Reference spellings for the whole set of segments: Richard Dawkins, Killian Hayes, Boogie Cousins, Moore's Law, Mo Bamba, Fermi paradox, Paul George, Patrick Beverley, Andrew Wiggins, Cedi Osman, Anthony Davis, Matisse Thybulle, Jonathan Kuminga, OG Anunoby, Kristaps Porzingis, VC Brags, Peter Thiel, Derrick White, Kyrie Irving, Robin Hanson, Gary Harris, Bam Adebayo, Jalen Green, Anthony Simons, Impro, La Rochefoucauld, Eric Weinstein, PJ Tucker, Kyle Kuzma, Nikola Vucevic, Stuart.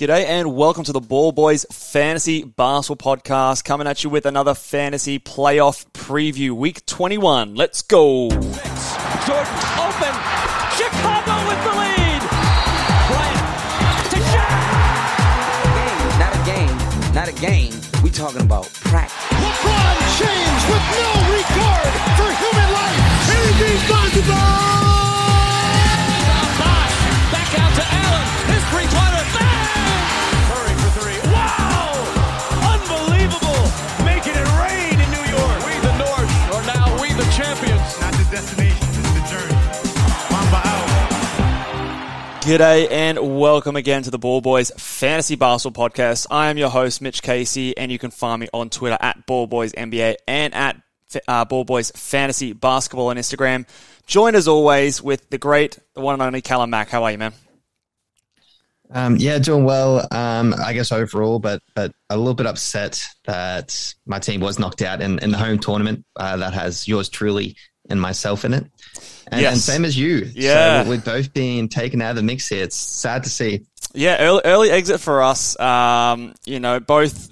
G'day and welcome to the Ball Boys Fantasy Basketball Podcast, coming at you with another fantasy playoff preview. Week 21, let's go. Jordan, open, Chicago with the lead. Bryant to Shaq. Not a game, we talking about practice. LeBron James with no regard for human life. Here is basketball. Back out to Allen, his three-pointer. G'day and welcome again to the Ball Boys Fantasy Basketball Podcast. I am your host, Mitch Casey, and you can find me on Twitter at Ball Boys NBA and at Ball Boys Fantasy Basketball on Instagram. Joined as always with the great, the one and only Callum Mack. How are you, man? Yeah, doing well, I guess overall, but a little bit upset that my team was knocked out in the home tournament that has yours truly and myself in it. And same as you. Yeah. So we've both been taken out of the mix here. It's sad to see. Yeah, early exit for us. Both.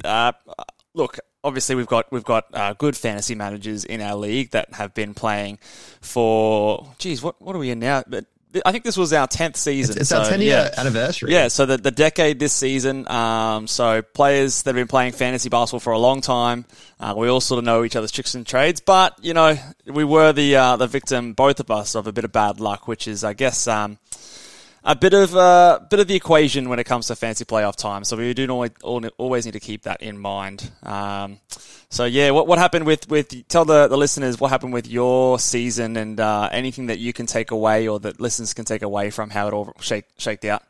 Look, obviously we've got good fantasy managers in our league that have been playing for. Geez, what are we in now? But I think this was our 10th season. It's our 10-year anniversary. Yeah, so the decade this season. So players that have been playing fantasy basketball for a long time. We all sort of know each other's tricks and trades. But, you know, we were the victim, both of us, of a bit of bad luck, which is, I guess, a bit of the equation when it comes to fantasy playoff time. So we do always need to keep that in mind. What happened with tell the listeners what happened with your season and anything that you can take away or that listeners can take away from how it all shaked out.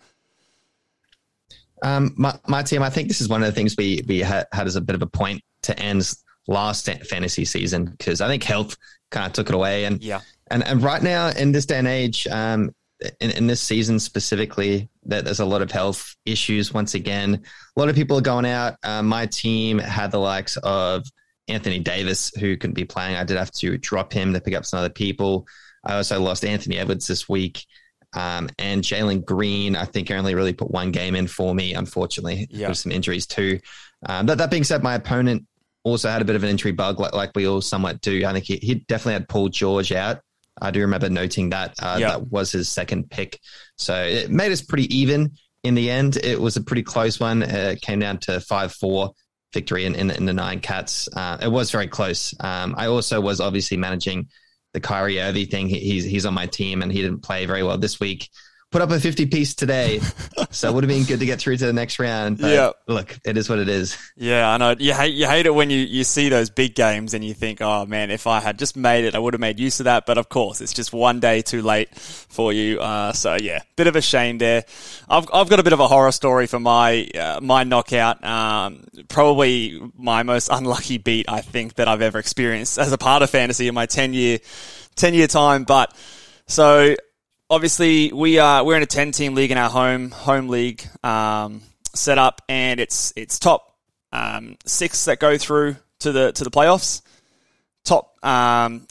My team, I think this is one of the things we had as a bit of a point to end last fantasy season, because I think health kind of took it away. And right now in this day and age, in this season specifically, that there's a lot of health issues. Once again, a lot of people are going out. My team had the likes of Anthony Davis, who couldn't be playing. I did have to drop him to pick up some other people. I also lost Anthony Edwards this week. And Jalen Green, I think, only really put one game in for me, unfortunately. Yeah. There's some injuries too. That being said, my opponent also had a bit of an injury bug, like we all somewhat do. I think he definitely had Paul George out. I do remember noting that that was his second pick. So it made us pretty even in the end. It was a pretty close one. It came down to 5-4 victory in the Nine Cats. It was very close. I also was obviously managing the Kyrie Irving thing. He's on my team and he didn't play very well this week. Put up a 50-piece today, so it would have been good to get through to the next round. But Look, it is what it is. Yeah, I know. You hate it when you see those big games and you think, oh, man, if I had just made it, I would have made use of that. But, of course, it's just one day too late for you. Bit of a shame there. I've got a bit of a horror story for my knockout. Probably my most unlucky beat, I think, that I've ever experienced as a part of fantasy in my 10-year time. But, so... Obviously, we're in a 10-team league in our home league setup, and it's top six that go through to the playoffs. Top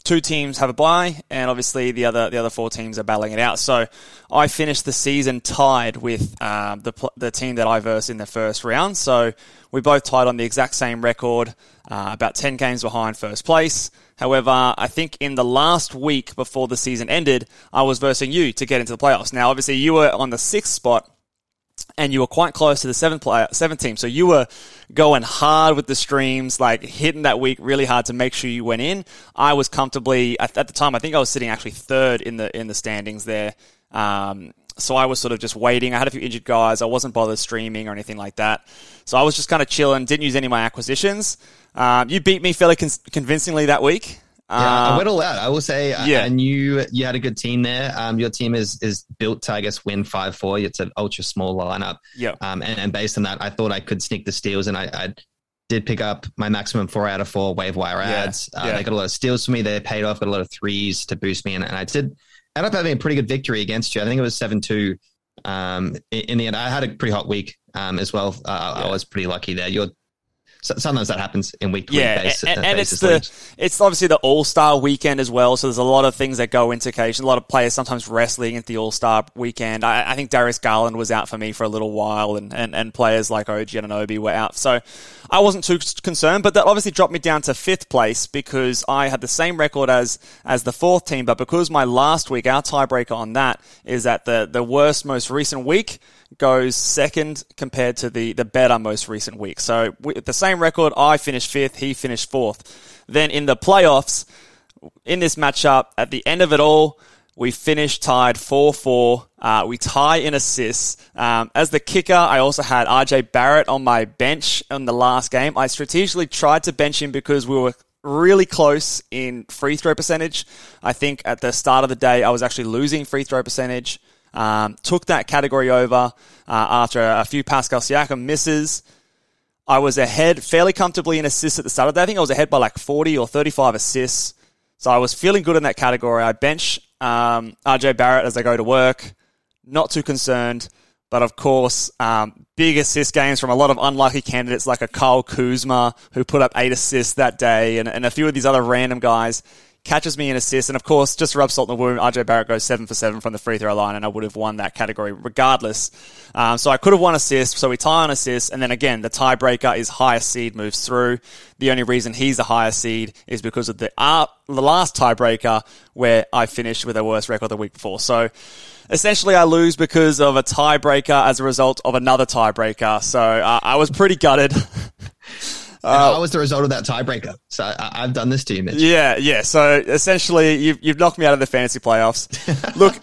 two teams have a bye, and obviously the other four teams are battling it out. So I finished the season tied with the team that I versed in the first round. So we both tied on the exact same record, about 10 games behind first place. However, I think in the last week before the season ended, I was versing you to get into the playoffs. Now, obviously, you were on the 6th spot, and you were quite close to the 7th team. So you were going hard with the streams, like hitting that week really hard to make sure you went in. I was comfortably at the time. I think I was sitting actually third in the standings there. So I was sort of just waiting. I had a few injured guys. I wasn't bothered streaming or anything like that. So I was just kind of chilling, didn't use any of my acquisitions. You beat me fairly convincingly that week. I went all out. I will say, I knew you had a good team there. Your team is built to, I guess, win 5-4. It's an ultra-small lineup. Yeah. And based on that, I thought I could sneak the steals, and I did pick up my maximum 4 out of 4 wave wire ads. They got a lot of steals for me. They paid off, got a lot of threes to boost me, and I did... I ended up having a pretty good victory against you. I think it was 7-2 in the end. I had a pretty hot week as well. I was pretty lucky there. Your sometimes that happens in week-to-week basis. And it's obviously the All-Star weekend as well, so there's a lot of things that go into occasion. A lot of players sometimes wrestling at the All-Star weekend. I think Darius Garland was out for me for a little while, and players like OG Anunoby were out. So I wasn't too concerned, but that obviously dropped me down to 5th place because I had the same record as the 4th team, but because my last week, our tiebreaker on that is that the worst, most recent week goes 2nd compared to the better most recent week. So with the same record, I finished 5th, he finished 4th. Then in the playoffs, in this matchup, at the end of it all, we finished tied 4-4. We tie in assists. As the kicker, I also had RJ Barrett on my bench in the last game. I strategically tried to bench him because we were really close in free throw percentage. I think at the start of the day, I was actually losing free throw percentage. Took that category over after a few Pascal Siakam misses. I was ahead fairly comfortably in assists at the start of the day. I think I was ahead by like 40 or 35 assists. So I was feeling good in that category. I bench RJ Barrett as I go to work. Not too concerned. But of course, big assist games from a lot of unlucky candidates like a Kyle Kuzma who put up 8 assists that day and a few of these other random guys. Catches me in assists, and of course, just to rub salt in the wound, RJ Barrett goes 7-for-7 from the free throw line, and I would have won that category regardless. So I could have won assists, so we tie on assists, and then again, the tiebreaker is higher seed moves through. The only reason he's the higher seed is because of the last tiebreaker where I finished with a worse record the week before. So essentially, I lose because of a tiebreaker as a result of another tiebreaker. So I was pretty gutted. I was the result of that tiebreaker. So I've done this to you, Mitch. Yeah. So essentially, you've knocked me out of the fantasy playoffs. Look,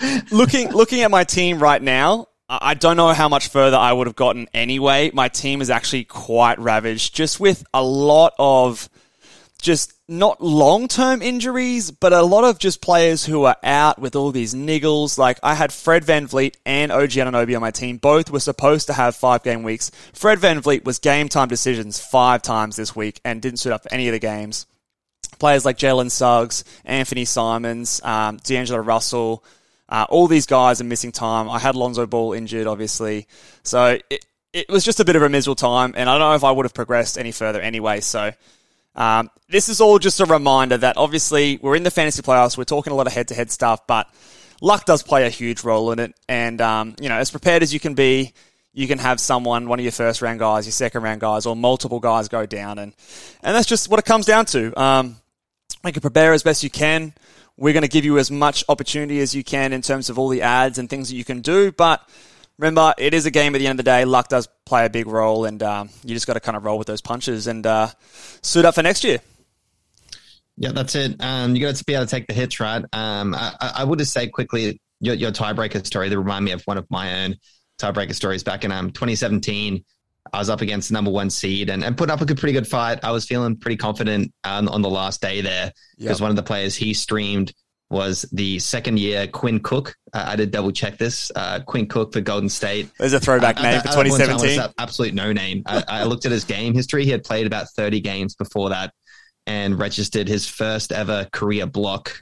looking at my team right now, I don't know how much further I would have gotten anyway. My team is actually quite ravaged, just with a lot of just not long-term injuries, but a lot of just players who are out with all these niggles. Like, I had Fred VanVleet and OG Anunoby on my team. Both were supposed to have 5-game weeks. Fred VanVleet was game-time decisions 5 times this week and didn't suit up for any of the games. Players like Jalen Suggs, Anthony Simons, D'Angelo Russell, all these guys are missing time. I had Lonzo Ball injured, obviously. So it was just a bit of a miserable time, and I don't know if I would have progressed any further anyway, so... This is all just a reminder that obviously we're in the fantasy playoffs, we're talking a lot of head-to-head stuff, but luck does play a huge role in it. And, as prepared as you can be, you can have one of your first-round guys, your second-round guys, or multiple guys go down. And that's just what it comes down to. You can prepare as best you can. We're going to give you as much opportunity as you can in terms of all the ads and things that you can do, but... remember, it is a game at the end of the day. Luck does play a big role, and you just got to kind of roll with those punches and suit up for next year. Yeah, that's it. You got to be able to take the hits, right? I would just say quickly, your tiebreaker story, they remind me of one of my own tiebreaker stories back in 2017. I was up against the number 1 seed and put up a pretty good fight. I was feeling pretty confident on the last day there because one of the players he streamed was the 2nd-year Quinn Cook. I did double-check this. Quinn Cook for Golden State. There's a throwback name for 2017. Absolute no-name. I looked at his game history. He had played about 30 games before that and registered his first-ever career block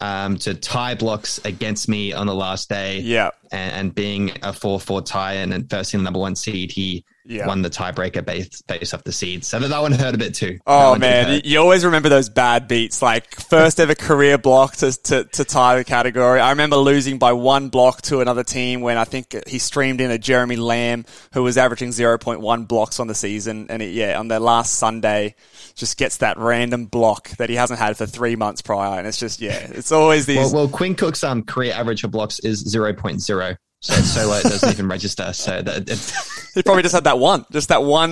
to tie blocks against me on the last day. Yeah. And being a 4-4 tie and first in the number 1 seed, he... yeah. Won the tiebreaker based off the seeds. So that one hurt a bit too. Oh, man. You always remember those bad beats, like first ever career block to tie the category. I remember losing by 1 block to another team when I think he streamed in a Jeremy Lamb who was averaging 0.1 blocks on the season. And on their last Sunday, just gets that random block that he hasn't had for 3 months prior. And it's just, it's always these... well, Quinn Cook's career average for blocks is 0.0. So it's so low, it doesn't even register. So he probably just had that one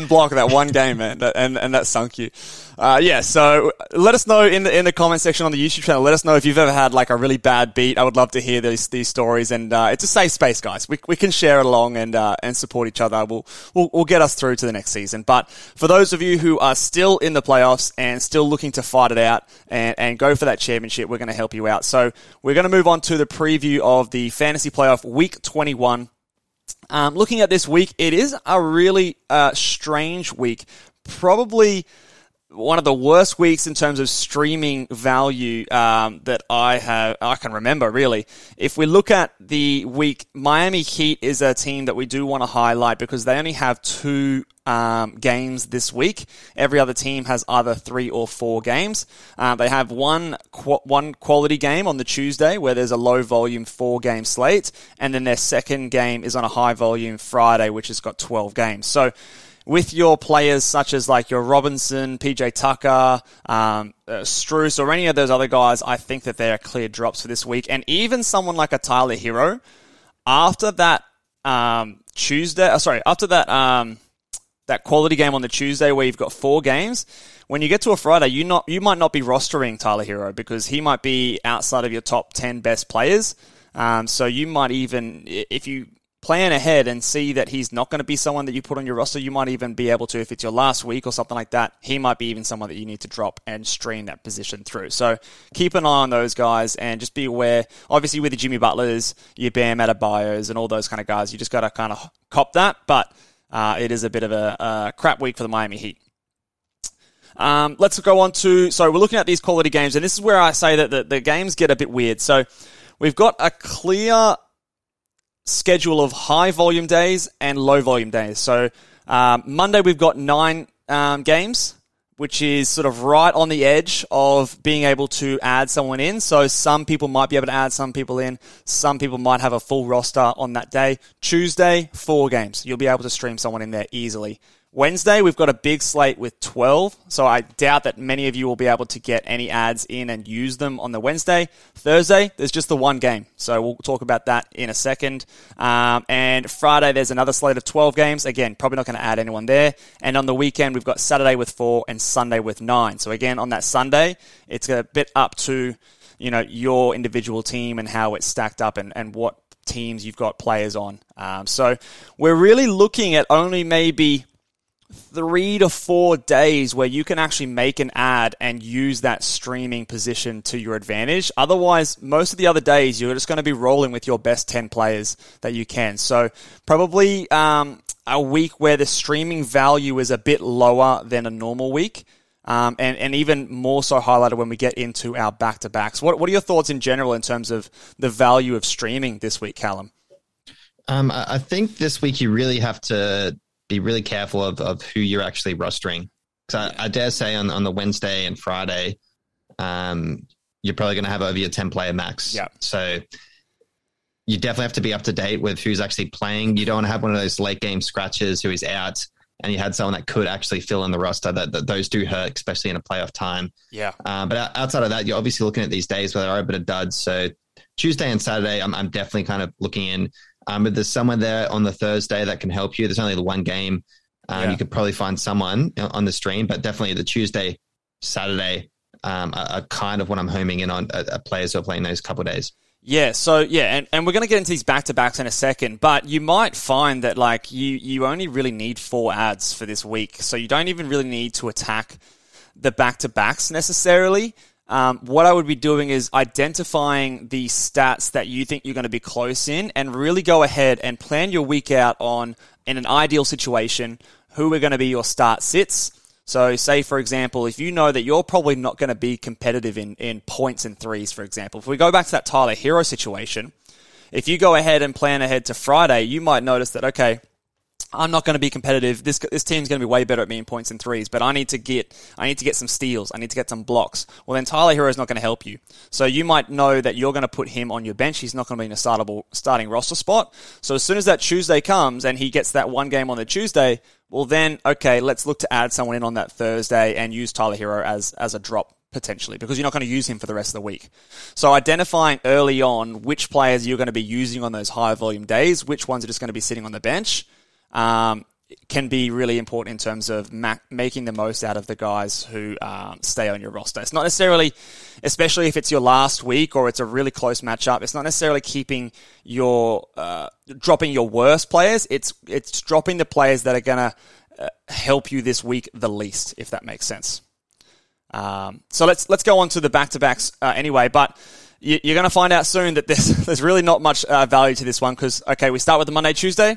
block, that one game, man, and that sunk you. So let us know in the comment section on the YouTube channel. Let us know if you've ever had like a really bad beat. I would love to hear these stories, and it's a safe space, guys. We can share it along and support each other. We'll get us through to the next season. But for those of you who are still in the playoffs and still looking to fight it out and go for that championship, we're going to help you out. So we're going to move on to the preview of the fantasy playoff week 21. Looking at this week, it is a really strange week. Probably one of the worst weeks in terms of streaming value that I can remember, really. If we look at the week, Miami Heat is a team that we do want to highlight because they only have two games this week. Every other team has either 3 or 4 games. They have one quality game on the Tuesday where there's a low volume 4-game slate, and then their second game is on a high volume Friday, which has got 12 games. So with your players such as like your Robinson, PJ Tucker, Strus, or any of those other guys, I think that they are clear drops for this week. And even someone like a Tyler Hero, after that that quality game on the Tuesday where you've got 4 games, when you get to a Friday, you might not be rostering Tyler Hero because he might be outside of your top 10 best players. So you might even, if you plan ahead and see that he's not going to be someone that you put on your roster, you might even be able to, if it's your last week or something like that, he might be even someone that you need to drop and stream that position through. So keep an eye on those guys and just be aware. Obviously, with the Jimmy Butlers, your Bam Adebayos and all those kind of guys, you just got to kind of cop that, but it is a bit of a crap week for the Miami Heat. Let's go on to, so we're looking at these quality games, and this is where I say that the games get a bit weird. So we've got a clear schedule of high volume days and low volume days. So Monday we've got 9 games, which is sort of right on the edge of being able to add someone in. So some people might be able to add some people in. Some people might have a full roster on that day. Tuesday, 4 games. You'll be able to stream someone in there easily. Wednesday, we've got a big slate with 12, so I doubt that many of you will be able to get any ads in and use them on the Wednesday. Thursday, there's just the one game, so we'll talk about that in a second. And Friday, there's another slate of 12 games. Again, probably not going to add anyone there. And on the weekend, we've got Saturday with 4 and Sunday with 9. So again, on that Sunday, it's a bit up to, you know, your individual team and how it's stacked up and what teams you've got players on. So we're really looking at only maybe 3 to 4 days where you can actually make an ad and use that streaming position to your advantage. Otherwise, most of the other days, you're just going to be rolling with your best 10 players that you can. So probably a week where the streaming value is a bit lower than a normal week, and even more so highlighted when we get into our back-to-backs. What are your thoughts in general in terms of the value of streaming this week, Callum? I think this week you really have to be really careful of who you're actually rostering. Because I dare say on the Wednesday and Friday, you're probably going to have over your 10-player max. Yeah. So you definitely have to be up to date with who's actually playing. You don't want to have one of those late-game scratches who is out and you had someone that could actually fill in the roster. Those do hurt, especially in a playoff time. Yeah. But outside of that, you're obviously looking at these days where there are a bit of duds. So Tuesday and Saturday, I'm definitely kind of looking in. But there's someone there on the Thursday that can help you. There's only the one game. You could probably find someone on the stream, but definitely the Tuesday, Saturday are kind of what I'm homing in on, players who are playing those couple of days. Yeah, so, and we're going to get into these back-to-backs in a second, but you might find that, like, you only really need 4 ads for this week, so you don't even really need to attack the back-to-backs necessarily. What I would be doing is identifying the stats that you think you're going to be close in and really go ahead and plan your week out on, in an ideal situation, who are going to be your start sits. So say, for example, if you know that you're probably not going to be competitive in points and threes, for example. If we go back to that Tyler Hero situation, if you go ahead and plan ahead to Friday, you might notice that, okay, I'm not going to be competitive. This team's going to be way better at me in points and threes, but I need to get some steals. I need to get some blocks. Well, then Tyler Hero is not going to help you. So you might know that you're going to put him on your bench. He's not going to be in a starting roster spot. So as soon as that Tuesday comes and he gets that one game on the Tuesday, well then, okay, let's look to add someone in on that Thursday and use Tyler Hero as a drop potentially, because you're not going to use him for the rest of the week. So identifying early on which players you're going to be using on those high volume days, which ones are just going to be sitting on the bench, can be really important in terms of making the most out of the guys who stay on your roster. It's not necessarily, especially if it's your last week or it's a really close matchup, it's not necessarily keeping your dropping your worst players. It's dropping the players that are going to help you this week the least, if that makes sense. So let's go on to the back-to-backs anyway, but you're going to find out soon that there's really not much value to this one because, okay, we start with the Monday, Tuesday.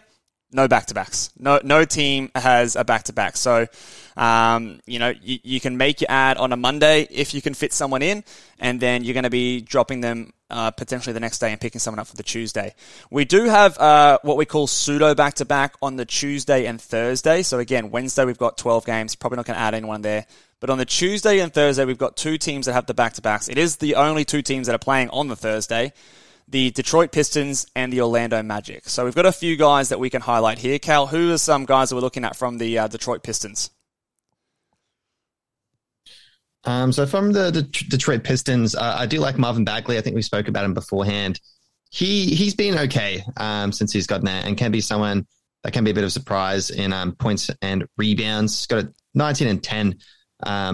no back-to-backs. No team has a back-to-back. So, you can make your ad on a Monday if you can fit someone in, and then you're going to be dropping them potentially the next day and picking someone up for the Tuesday. We do have what we call pseudo back-to-back on the Tuesday and Thursday. So, again, Wednesday we've got 12 games. Probably not going to add anyone there. But on the Tuesday and Thursday, we've got two teams that have the back-to-backs. It is the only two teams that are playing on the Thursday, the Detroit Pistons and the Orlando Magic. So we've got a few guys that we can highlight here. Cal, who are some guys that we're looking at from the Detroit Pistons? So from the Detroit Pistons, I do like Marvin Bagley. I think we spoke about him beforehand. He's been okay since he's gotten there, and can be someone that can be a bit of a surprise in points and rebounds. Got a 19 and 10.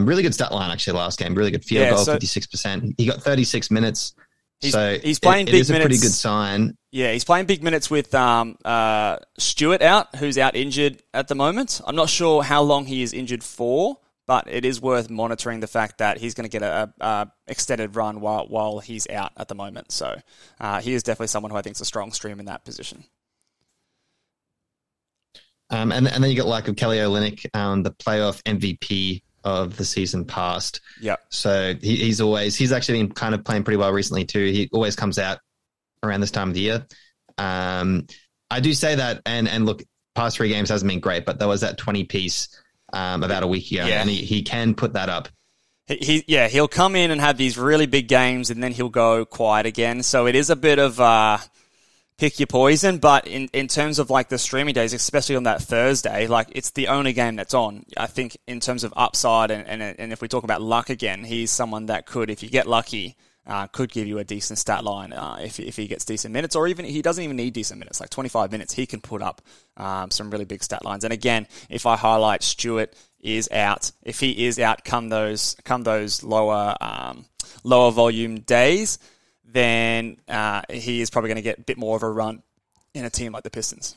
Really good stat line, actually, last game. Really good field goal, 56%. He got 36 minutes. He's playing big minutes. It is a pretty good sign. Yeah, he's playing big minutes with Stuart out, who's out injured at the moment. I'm not sure how long he is injured for, but it is worth monitoring the fact that he's going to get a extended run while he's out at the moment. So he is definitely someone who I think is a strong stream in that position. And then you got like of Kelly Olynyk, the playoff MVP of the season past. Yeah. So he's actually been kind of playing pretty well recently too. He always comes out around this time of the year. I do say that, and look, past three games hasn't been great, but there was that 20 piece about a week ago, and he can put that up. He'll come in and have these really big games, and then he'll go quiet again. So it is a bit of pick your poison, but in terms of like the streaming days, especially on that Thursday, like it's the only game that's on. I think in terms of upside and if we talk about luck again, he's someone that could, if you get lucky, could give you a decent stat line if he gets decent minutes, or even he doesn't even need decent minutes, like 25 minutes, he can put up some really big stat lines. And again, if I highlight Stewart is out, if he is out come those lower volume days, then he is probably going to get a bit more of a run in a team like the Pistons.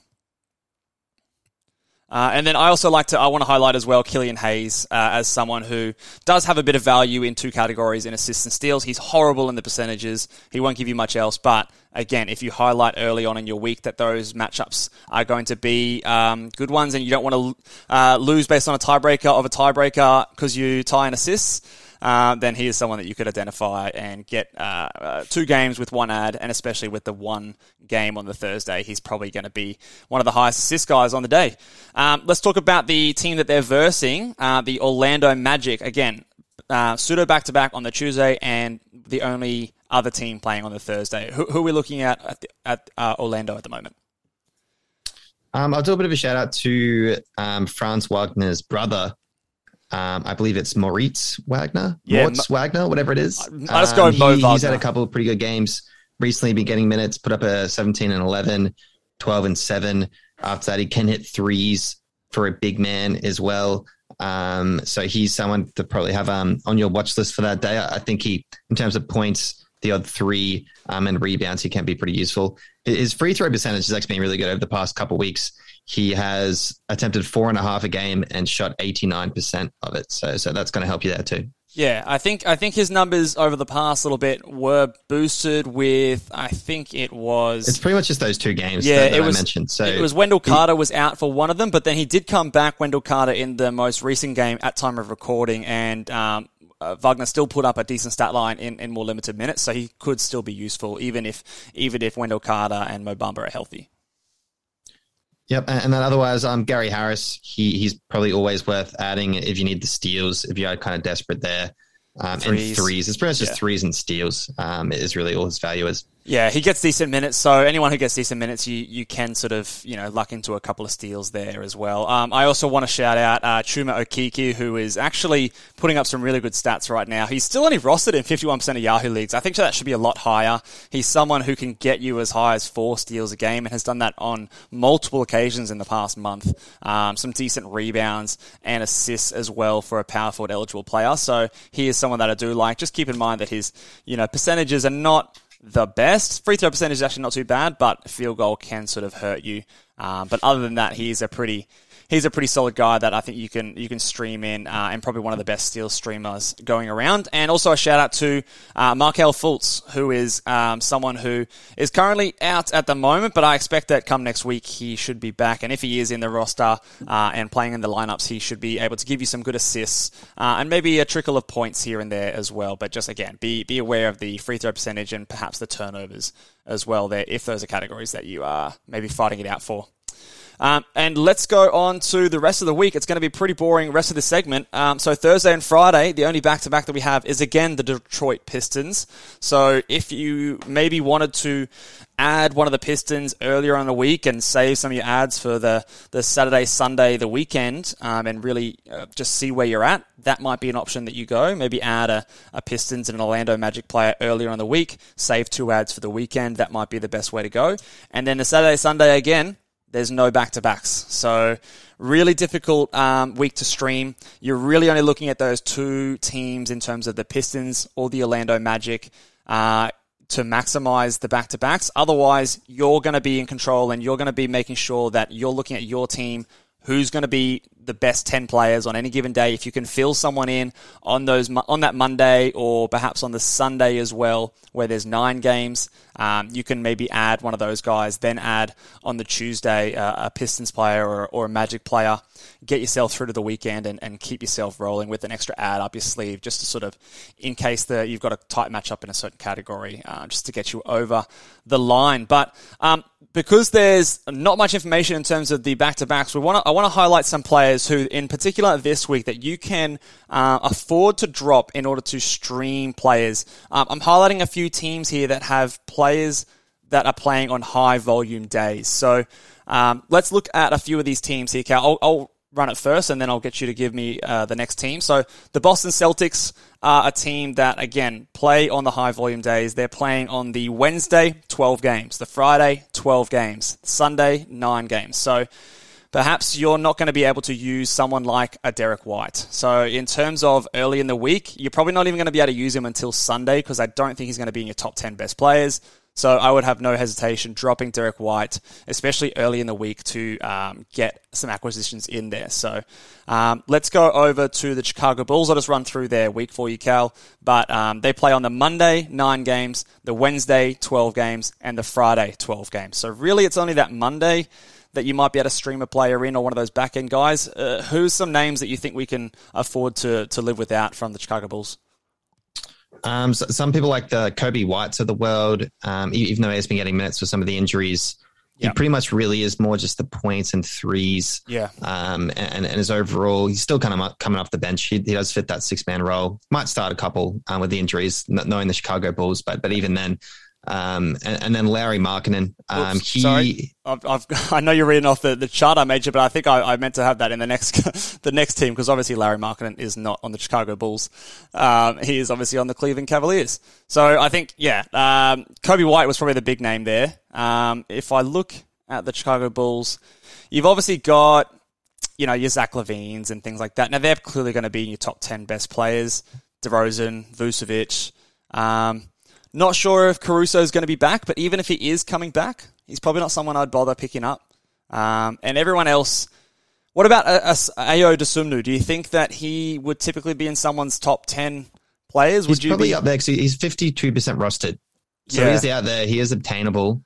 And then I also want to highlight as well Killian Hayes as someone who does have a bit of value in two categories, in assists and steals. He's horrible in the percentages. He won't give you much else. But again, if you highlight early on in your week that those matchups are going to be good ones, and you don't want to lose based on a tiebreaker because you tie in assists, then he is someone that you could identify and get two games with one ad, and especially with the one game on the Thursday, he's probably going to be one of the highest assist guys on the day. Let's talk about the team that they're versing, the Orlando Magic. Again, pseudo back-to-back on the Tuesday and the only other team playing on the Thursday. Who are we looking at Orlando at the moment? I'll do a bit of a shout-out to Franz Wagner's brother. I believe it's Moritz Wagner, Wagner, whatever it is. Let's go Wagner. He's had a couple of pretty good games recently, been getting minutes, put up a 17 and 11, 12 and 7. After that, he can hit threes for a big man as well. So he's someone to probably have on your watch list for that day. I think he, in terms of points, the odd three and rebounds, he can be pretty useful. His free throw percentage has actually been really good over the past couple of weeks. He has attempted 4.5 a game and shot 89% of it. So that's going to help you there too. Yeah, I think his numbers over the past little bit were boosted with, I think it was... It's pretty much just those two games I mentioned. So it was Wendell Carter was out for one of them, but then he did come back, Wendell Carter, in the most recent game at time of recording, and Wagner still put up a decent stat line in more limited minutes, so he could still be useful even if Wendell Carter and Mo Bamba are healthy. Yep, and then otherwise, Gary Harris, he's probably always worth adding if you need the steals, if you are kind of desperate there. And threes. It's pretty much just threes and steals is really all his value is. Yeah, he gets decent minutes, so anyone who gets decent minutes, you can sort of, luck into a couple of steals there as well. I also want to shout out Chuma Okeke, who is actually putting up some really good stats right now. He's still only rostered in 51% of Yahoo leagues. I think that should be a lot higher. He's someone who can get you as high as 4 steals a game and has done that on multiple occasions in the past month. Some decent rebounds and assists as well for a power forward eligible player. So he is someone that I do like. Just keep in mind that his percentages are not the best. Free throw percentage is actually not too bad, but field goal can sort of hurt you. But other than that, he is a pretty he's a pretty solid guy that I think you can stream in, and probably one of the best steal streamers going around. And also a shout out to Markel Fultz, who is someone who is currently out at the moment, but I expect that come next week he should be back. And if he is in the roster and playing in the lineups, he should be able to give you some good assists and maybe a trickle of points here and there as well. But just again, be aware of the free throw percentage and perhaps the turnovers as well there, if those are categories that you are maybe fighting it out for. And let's go on to the rest of the week. It's going to be pretty boring rest of the segment. So Thursday and Friday, the only back-to-back that we have is, again, the Detroit Pistons. So if you maybe wanted to add one of the Pistons earlier on the week and save some of your ads for the Saturday, Sunday, the weekend, and really just see where you're at, that might be an option that you go. Maybe add a Pistons and an Orlando Magic player earlier on the week, save two ads for the weekend. That might be the best way to go. And then the Saturday, Sunday again, there's no back-to-backs. So really difficult week to stream. You're really only looking at those two teams in terms of the Pistons or the Orlando Magic to maximize the back-to-backs. Otherwise, you're going to be in control and you're going to be making sure that you're looking at your team, who's going to be the best 10 players on any given day. If you can fill someone in on that Monday or perhaps on the Sunday as well, where there's 9 games, you can maybe add one of those guys, then add on the Tuesday a Pistons player or a Magic player. Get yourself through to the weekend and keep yourself rolling with an extra ad up your sleeve, just to sort of, in case you've got a tight matchup in a certain category, just to get you over the line. But because there's not much information in terms of the back-to-backs, I want to highlight some players who, in particular this week, that you can afford to drop in order to stream players. I'm highlighting a few teams here that have players that are playing on high volume days. So let's look at a few of these teams here, Cal. I'll run it first, and then I'll get you to give me the next team. So the Boston Celtics are a team that, again, play on the high volume days. They're playing on the Wednesday, 12 games. The Friday, 12 games. Sunday, 9 games. So perhaps you're not going to be able to use someone like a Derrick White. So in terms of early in the week, you're probably not even going to be able to use him until Sunday, because I don't think he's going to be in your top 10 best players. So I would have no hesitation dropping Derrick White, especially early in the week, to get some acquisitions in there. So let's go over to the Chicago Bulls. I'll just run through their week for you, Cal. But they play on the Monday, 9 games, the Wednesday, 12 games, and the Friday, 12 games. So really it's only that Monday that you might be able to stream a player in, or one of those back-end guys. Who's some names that you think we can afford to live without from the Chicago Bulls? So some people like the Kobe Whites of the world, even though he's been getting minutes for some of the injuries, he pretty much really is more just the points and threes. Yeah. And his overall, he's still kind of coming off the bench. He does fit that 6-man role. Might start a couple with the injuries, knowing the Chicago Bulls, but even then. And then Lauri Markkanen. Sorry, I know you're reading off the chart I made you, but I think I meant to have that in the next team, because obviously Lauri Markkanen is not on the Chicago Bulls. He is obviously on the Cleveland Cavaliers. So I think, Kobe White was probably the big name there. If I look at the Chicago Bulls, you've obviously got, your Zach LaVines and things like that. Now, they're clearly going to be in your top 10 best players. DeRozan, Vucevic, not sure if Caruso is going to be back, but even if he is coming back, he's probably not someone I'd bother picking up. And everyone else, what about Ayo Dosunmu? Do you think that he would typically be in someone's top 10 players? Would he's you probably be up there, because he's 52% rostered. So he's out there. He is obtainable.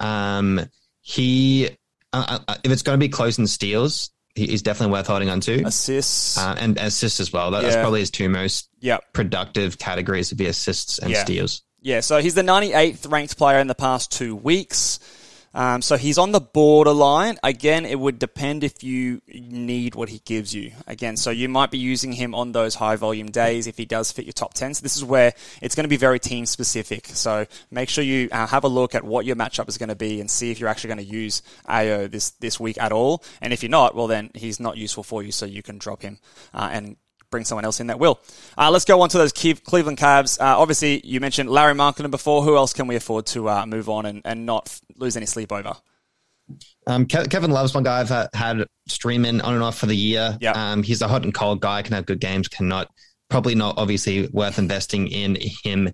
If it's going to be close in steals, he's definitely worth holding on to. Assists. And assists as well. That's probably his two most productive categories, would be assists and steals. Yeah, so he's the 98th ranked player in the past 2 weeks. So he's on the borderline. Again, it would depend if you need what he gives you. Again, so you might be using him on those high volume days if he does fit your top 10. So this is where it's going to be very team specific. So make sure you have a look at what your matchup is going to be and see if you're actually going to use Ayo this week at all. And if you're not, well then he's not useful for you, so you can drop him and bring someone else in that will. Let's go on to those Cleveland Cavs. Obviously, you mentioned Lauri Markkanen before. Who else can we afford to move on and not lose any sleep over? Kevin Love's one guy I've had streaming on and off for the year. Yep. He's a hot and cold guy, can have good games, cannot. Probably not, obviously, worth investing in him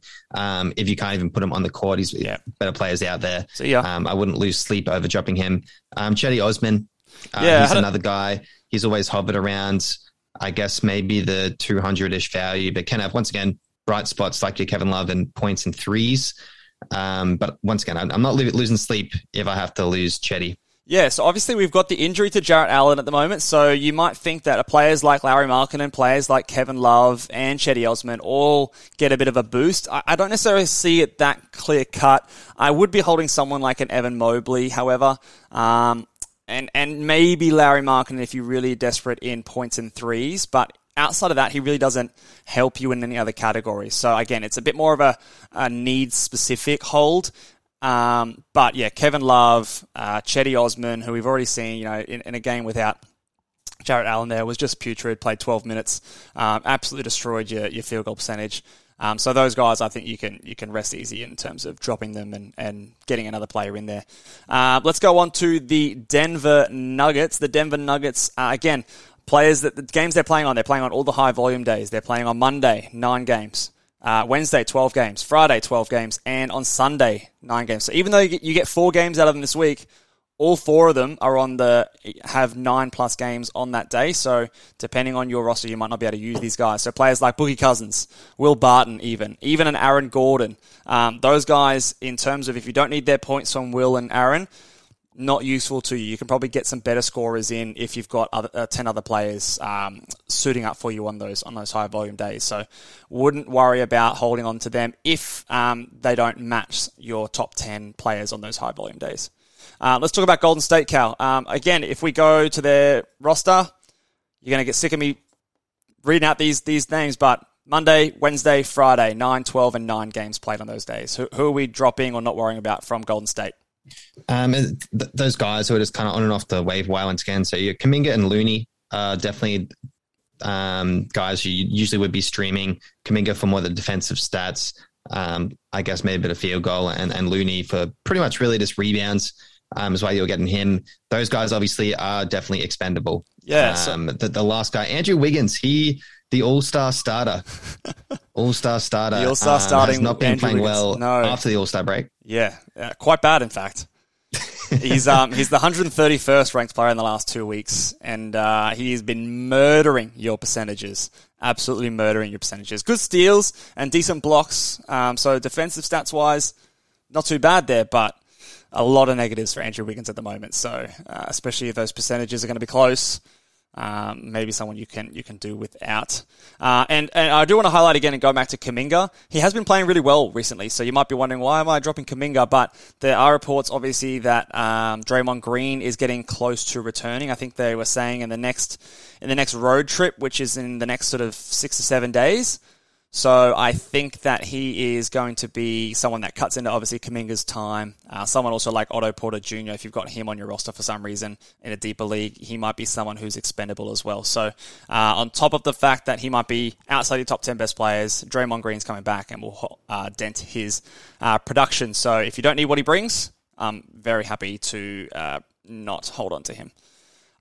if you can't even put him on the court. He's better players out there. So, I wouldn't lose sleep over dropping him. Cedi Osman. He's another guy. He's always hovered around, I guess, maybe the 200-ish value, but can have, once again, bright spots like your Kevin Love and points and threes. But once again, I'm not losing sleep if I have to lose Cedi. Yeah, so obviously we've got the injury to Jarrett Allen at the moment, so you might think that players like Lauri Markkanen, players like Kevin Love and Cedi Osman all get a bit of a boost. I don't necessarily see it that clear-cut. I would be holding someone like an Evan Mobley, however, and maybe Lauri Markkanen if you're really desperate in points and threes, but outside of that, he really doesn't help you in any other category. So again, it's a bit more of a need-specific hold. But yeah, Kevin Love, Cedi Osman, who we've already seen, in a game without Jarrett Allen there, was just putrid, played 12 minutes, absolutely destroyed your field goal percentage. So those guys, I think you can rest easy in terms of dropping them and getting another player in there. Let's go on to the Denver Nuggets. The Denver Nuggets, again, players that the games they're playing on all the high volume days. They're playing on Monday, 9 games. Wednesday, 12 games. Friday, 12 games. And on Sunday, 9 games. So even though you get 4 games out of them this week, all 4 of them are have 9-plus games on that day. So depending on your roster, you might not be able to use these guys. So players like Boogie Cousins, Will Barton even an Aaron Gordon. Those guys, in terms of if you don't need their points on Will and Aaron, not useful to you. You can probably get some better scorers in if you've got 10 other players suiting up for you on those high volume days. So wouldn't worry about holding on to them if they don't match your top 10 players on those high volume days. Let's talk about Golden State, Cal. Again, if we go to their roster, you're going to get sick of me reading out these names, but Monday, Wednesday, Friday, 9, 12, and 9 games played on those days. Who are we dropping or not worrying about from Golden State? Those guys who are just kind of on and off the wave wire once again. So your Kuminga and Looney are definitely guys who you usually would be streaming. Kuminga for more of the defensive stats, I guess maybe a bit of field goal, and Looney for pretty much really just rebounds is why you're getting him. Those guys obviously are definitely expendable. Yeah. The last guy, Andrew Wiggins, the all-star starter. The all-star starting has not been Andrew playing Wiggins. Well no. After the all-star break. Yeah, quite bad, in fact. He's the 131st ranked player in the last 2 weeks, and he has been murdering your percentages. Absolutely murdering your percentages. Good steals and decent blocks. So defensive stats-wise, not too bad there, but a lot of negatives for Andrew Wiggins at the moment. So especially if those percentages are going to be close, maybe someone you can do without. And I do want to highlight again and go back to Kuminga. He has been playing really well recently, so you might be wondering, why am I dropping Kuminga? But there are reports, obviously, that Draymond Green is getting close to returning. I think they were saying in the next road trip, which is in the next sort of 6 to 7 days. So I think that he is going to be someone that cuts into, obviously, Kuminga's time. Someone also like Otto Porter Jr., if you've got him on your roster for some reason in a deeper league, he might be someone who's expendable as well. So on top of the fact that he might be outside your top 10 best players, Draymond Green's coming back and will dent his production. So if you don't need what he brings, I'm very happy to not hold on to him.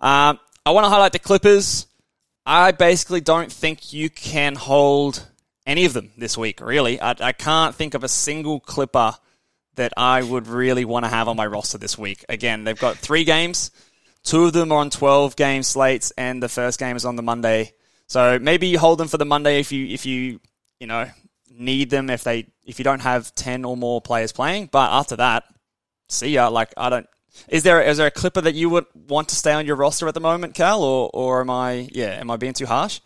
I want to highlight the Clippers. I basically don't think you can hold any of them this week, really. I can't think of a single Clipper that I would really want to have on my roster this week. Again, they've got 3 games. 2 of them are on 12-game slates, and the first game is on the Monday. So maybe you hold them for the Monday if you need them, if you don't have 10 or more players playing. But after that, see ya. Is there a Clipper that you would want to stay on your roster at the moment, Cal, or am I being too harsh?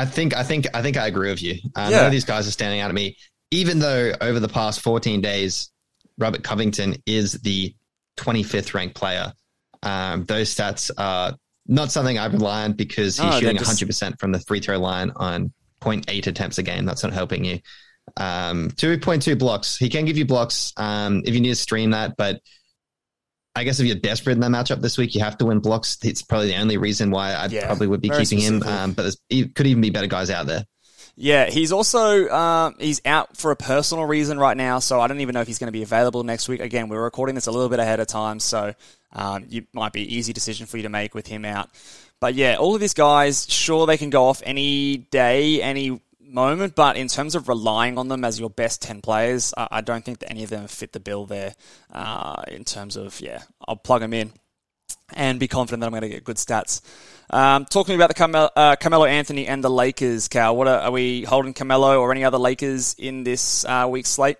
I think I agree with you. None of these guys are standing out at me, even though over the past 14 days, Robert Covington is the 25th ranked player. Those stats are not something I rely on because he's shooting 100% from the free throw line on 0.8 attempts a game. That's not helping you. 2.2 blocks. He can give you blocks if you need to stream that, but I guess if you're desperate in that matchup this week, you have to win blocks. It's probably the only reason why I probably would be keeping him. But there could even be better guys out there. Yeah, he's also he's out for a personal reason right now, so I don't even know if he's going to be available next week. Again, we're recording this a little bit ahead of time, so it might be an easy decision for you to make with him out. But yeah, all of these guys, sure, they can go off any day, any moment, but in terms of relying on them as your best 10 players, I don't think that any of them fit the bill there in terms of, I'll plug them in. and be confident that I'm going to get good stats. Talking about the Carmelo Anthony and the Lakers, Cal, are we holding Carmelo or any other Lakers in this week's slate?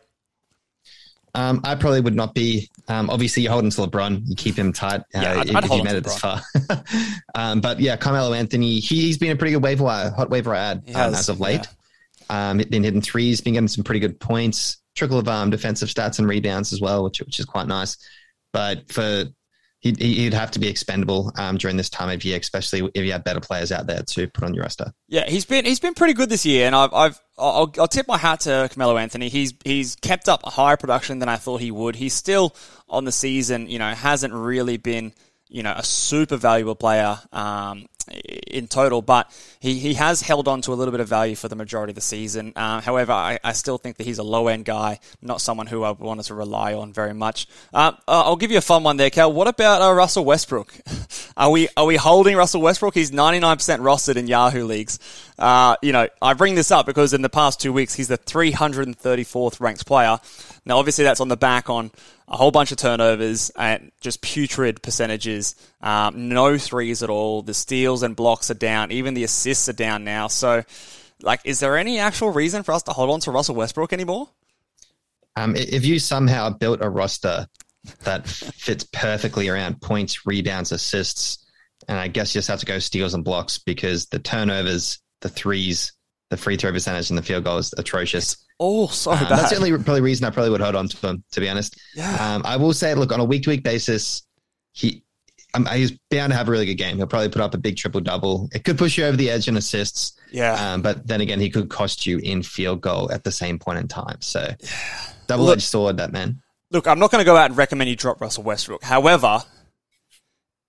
I probably would not be. Obviously, you hold him to LeBron. You keep him tight. I'd hold him to LeBron. But yeah, Carmelo Anthony, he's been a pretty good hot waiver ad as of late. Yeah. Been hitting threes, been getting some pretty good points, trickle of defensive stats and rebounds as well, which is quite nice. But he'd have to be expendable during this time of year, especially if you have better players out there to put on your roster. Yeah, he's been pretty good this year, and I'll tip my hat to Carmelo Anthony. He's kept up a higher production than I thought he would. He's still on the season, hasn't really been a super valuable player in total, but he has held on to a little bit of value for the majority of the season. However, I still think that he's a low-end guy, not someone who I wanted to rely on very much. I'll give you a fun one there, Cal. What about Russell Westbrook? Are we holding Russell Westbrook? He's 99% rostered in Yahoo leagues. I bring this up because in the past 2 weeks, he's the 334th ranked player. Now, obviously, that's on the back on a whole bunch of turnovers and just putrid percentages. No threes at all. The steals and blocks are down. Even the assists are down now. So, is there any actual reason for us to hold on to Russell Westbrook anymore? If you somehow built a roster that fits perfectly around points, rebounds, assists, and I guess you just have to go steals and blocks because the turnovers, the threes, the free throw percentage, and the field goal is atrocious. Bad. That's the only reason I would hold on to him, to be honest. Yeah. I will say, look, on a week-to-week basis, he's bound to have a really good game. He'll probably put up a big triple-double. It could push you over the edge in assists. Yeah. But then again, he could cost you in field goal at the same point in time. So double-edged sword, that man. Look, I'm not going to go out and recommend you drop Russell Westbrook. However,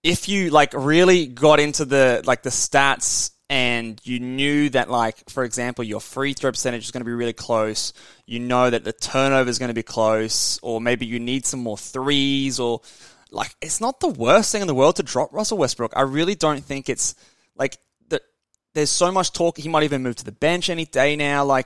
if you really got into the stats and you knew that, for example, your free throw percentage is going to be really close, that the turnover is going to be close, or maybe you need some more threes, or, it's not the worst thing in the world to drop Russell Westbrook. I really don't think it's, there's so much talk, he might even move to the bench any day now.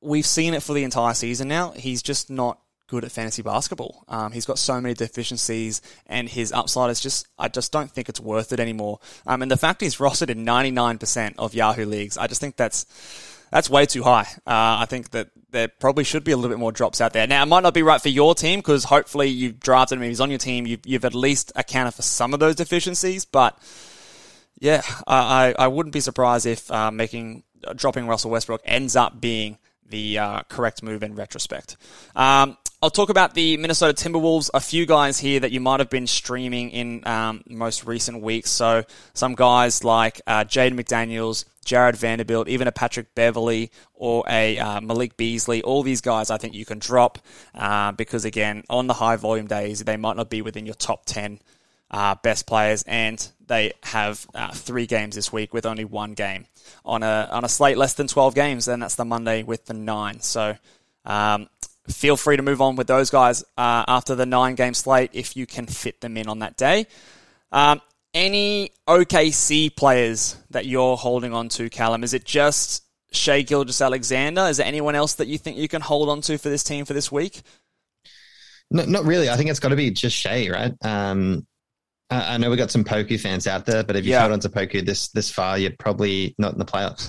We've seen it for the entire season now. He's just not good at fantasy basketball. He's got so many deficiencies, and his upside is I just don't think it's worth it anymore. And the fact he's rostered in 99% of Yahoo leagues, I just think that's way too high. I think that there probably should be a little bit more drops out there. Now, it might not be right for your team because hopefully you've drafted him, he's on your team, you've at least accounted for some of those deficiencies, but yeah, I wouldn't be surprised if dropping Russell Westbrook ends up being the correct move in retrospect. I'll talk about the Minnesota Timberwolves. A few guys here that you might have been streaming in most recent weeks. So some guys like Jaden McDaniels, Jared Vanderbilt, even a Patrick Beverley or a Malik Beasley. All these guys I think you can drop because, again, on the high volume days, they might not be within your top 10 best players, and they have 3 games this week with only 1 game on a slate less than 12 games, and that's the Monday with the 9. So feel free to move on with those guys after the 9-game slate if you can fit them in on that day. Any OKC players that you're holding on to, Callum? Is it just Shai Gilgeous-Alexander? Is there anyone else that you think you can hold on to for this team for this week? No, not really. I think it's got to be just Shai, right? I know we got some Poku fans out there, but if you held on to Poku this far, you're probably not in the playoffs.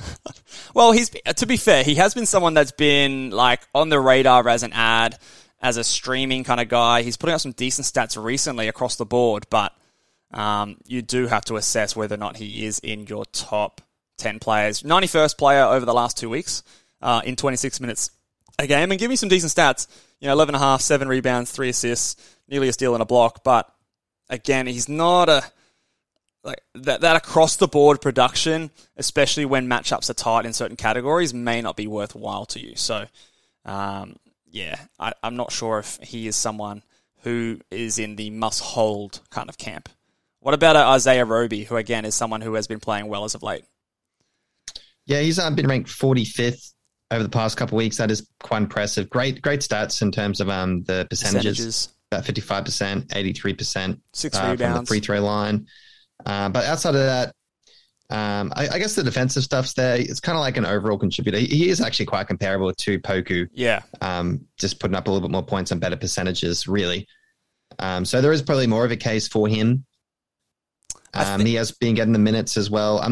Well, to be fair, he has been someone that's been on the radar as an ad, as a streaming kind of guy. He's putting up some decent stats recently across the board, but you do have to assess whether or not he is in your top 10 players. 91st player over the last 2 weeks in 26 minutes a game, and give me some decent stats. 11 and a half, 7 rebounds, 3 assists, nearly a steal and a block, but again, he's not that across the board production, especially when matchups are tight in certain categories, may not be worthwhile to you. So, I'm not sure if he is someone who is in the must hold kind of camp. What about Isaiah Roby, who again is someone who has been playing well as of late? Yeah, he's been ranked 45th over the past couple of weeks. That is quite impressive. Great stats in terms of the percentages. About 55%, 83%, 6 rebounds from the free throw line. But outside of that, I guess the defensive stuff's there. It's kind of like an overall contributor. He is actually quite comparable to Poku. Yeah. Just putting up a little bit more points and better percentages, really. So there is probably more of a case for him. He has been getting the minutes as well.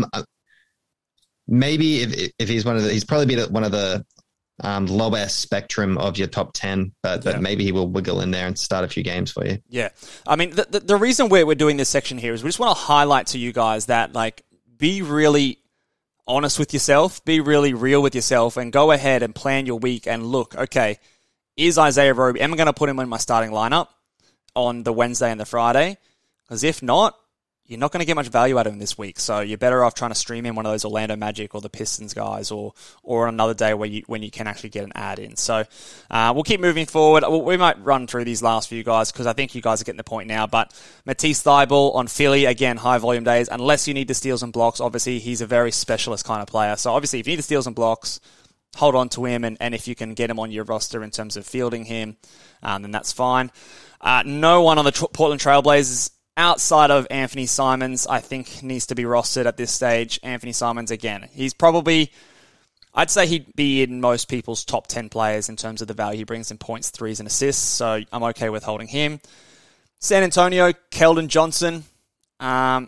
Maybe if he's one of the, he's probably been at one of the lower spectrum of your top 10, but maybe he will wiggle in there and start a few games for you. Yeah. I mean, the reason we're doing this section here is we just want to highlight to you guys that, like, be really honest with yourself, be really real with yourself, and go ahead and plan your week and look, okay, is Isaiah Roby, am I going to put him in my starting lineup on the Wednesday and the Friday? Because if not, you're not going to get much value out of him this week, so you're better off trying to stream in one of those Orlando Magic or the Pistons guys, or on another day when you can actually get an ad in. So we'll keep moving forward. We might run through these last few guys because I think you guys are getting the point now. But Matisse Thybulle on Philly, again, high volume days. Unless you need the steals and blocks, obviously he's a very specialist kind of player. So obviously if you need the steals and blocks, hold on to him, and if you can get him on your roster in terms of fielding him, then that's fine. No one on the Portland Trailblazers outside of Anthony Simons, I think, needs to be rostered at this stage. Anthony Simons, again, he's probably, I'd say he'd be in most people's top 10 players in terms of the value he brings in points, threes, and assists, so I'm okay with holding him. San Antonio, Keldon Johnson.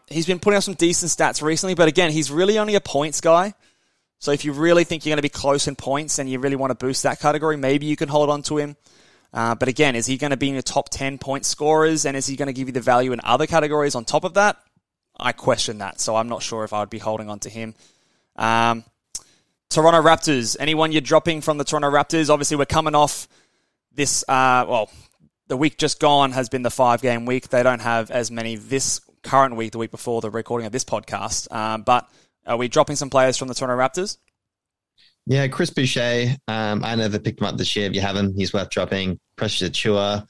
He's been putting up some decent stats recently, but again, he's really only a points guy. So if you really think you're going to be close in points and you really want to boost that category, maybe you can hold on to him. But again, is he going to be in the top 10 point scorers, and is he going to give you the value in other categories on top of that? I question that, so I'm not sure if I would be holding on to him. Toronto Raptors. Anyone you're dropping from the Toronto Raptors? Obviously, we're coming off this, the week just gone has been the 5-game week. They don't have as many this current week, the week before the recording of this podcast. But are we dropping some players from the Toronto Raptors? Yeah, Chris Boucher. I never picked him up this year. If you have him, he's worth dropping. Precious Achiuwa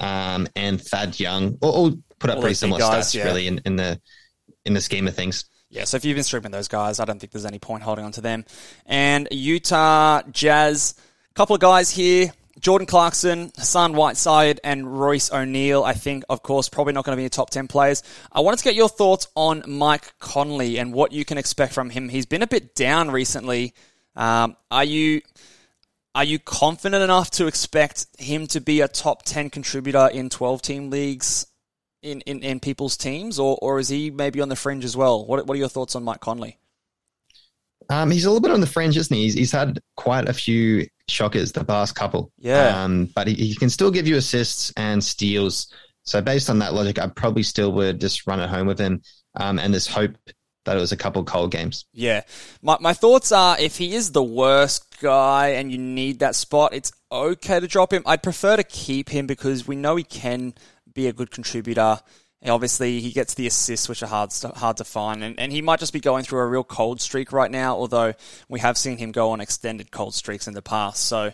and Thad Young all put up all pretty similar guys, stats, really, in the scheme of things. Yeah, so if you've been streaming those guys, I don't think there's any point holding on to them. And Utah Jazz, a couple of guys here: Jordan Clarkson, Hassan Whiteside, and Royce O'Neal. I think, of course, probably not going to be in top 10 players. I wanted to get your thoughts on Mike Conley and what you can expect from him. He's been a bit down recently. Are you confident enough to expect him to be a top 10 contributor in 12-team leagues in people's teams, or is he maybe on the fringe as well? What are your thoughts on Mike Conley? He's a little bit on the fringe, isn't he? He's had quite a few shockers the past couple. Yeah. But he can still give you assists and steals. So based on that logic, I probably still would just run at home with him. And there's hope that it was a couple cold games. Yeah. My thoughts are, if he is the worst guy and you need that spot, it's okay to drop him. I'd prefer to keep him because we know he can be a good contributor. And obviously, he gets the assists, which are hard to find. And he might just be going through a real cold streak right now, although we have seen him go on extended cold streaks in the past. So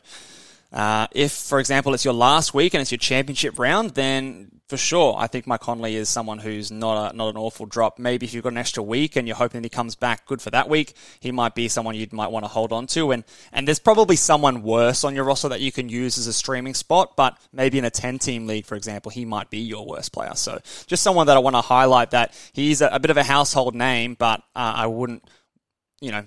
if, for example, it's your last week and it's your championship round, then for sure, I think Mike Conley is someone who's not an awful drop. Maybe if you've got an extra week and you're hoping he comes back good for that week, he might be someone you might want to hold on to. And there's probably someone worse on your roster that you can use as a streaming spot, but maybe in a 10-team league, for example, he might be your worst player. So just someone that I want to highlight, that he's a bit of a household name, but I wouldn't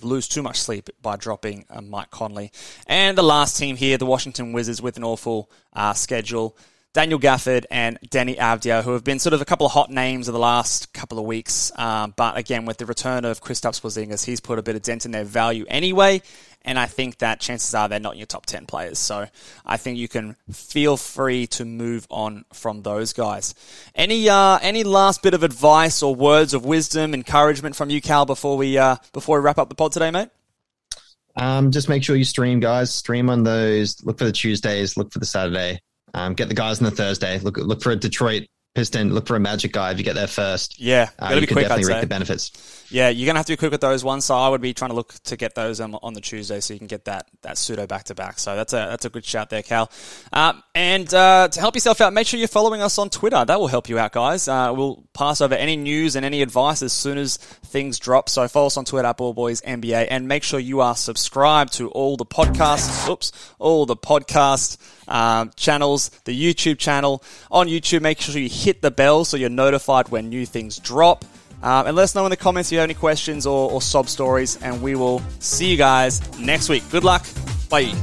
lose too much sleep by dropping Mike Conley. And the last team here, the Washington Wizards, with an awful schedule. Daniel Gafford and Denny Avdija, who have been sort of a couple of hot names of the last couple of weeks. But again, with the return of Kristaps Porzingis, he's put a bit of dent in their value anyway. And I think that chances are they're not in your top 10 players. So I think you can feel free to move on from those guys. Any last bit of advice or words of wisdom, encouragement from you, Cal, before we wrap up the pod today, mate? Just make sure you stream, guys. Stream on those. Look for the Tuesdays. Look for the Saturday. Get the guys on the Thursday. Look for a Detroit Piston. Look for a Magic guy if you get there first. Yeah, gotta be quick. Definitely reap the benefits. Yeah, you're gonna have to be quick with those ones. So I would be trying to look to get those on the Tuesday, so you can get that pseudo back to back. So that's a good shout there, Cal. And to help yourself out, make sure you're following us on Twitter. That will help you out, guys. We'll pass over any news and any advice as soon as things drop. So follow us on Twitter at Ball Boys NBA, and make sure you are subscribed to all the podcasts. All the podcasts. Channels, the YouTube channel. On YouTube, make sure you hit the bell so you're notified when new things drop. And let us know in the comments if you have any questions or sob stories, and we will see you guys next week. Good luck. Bye.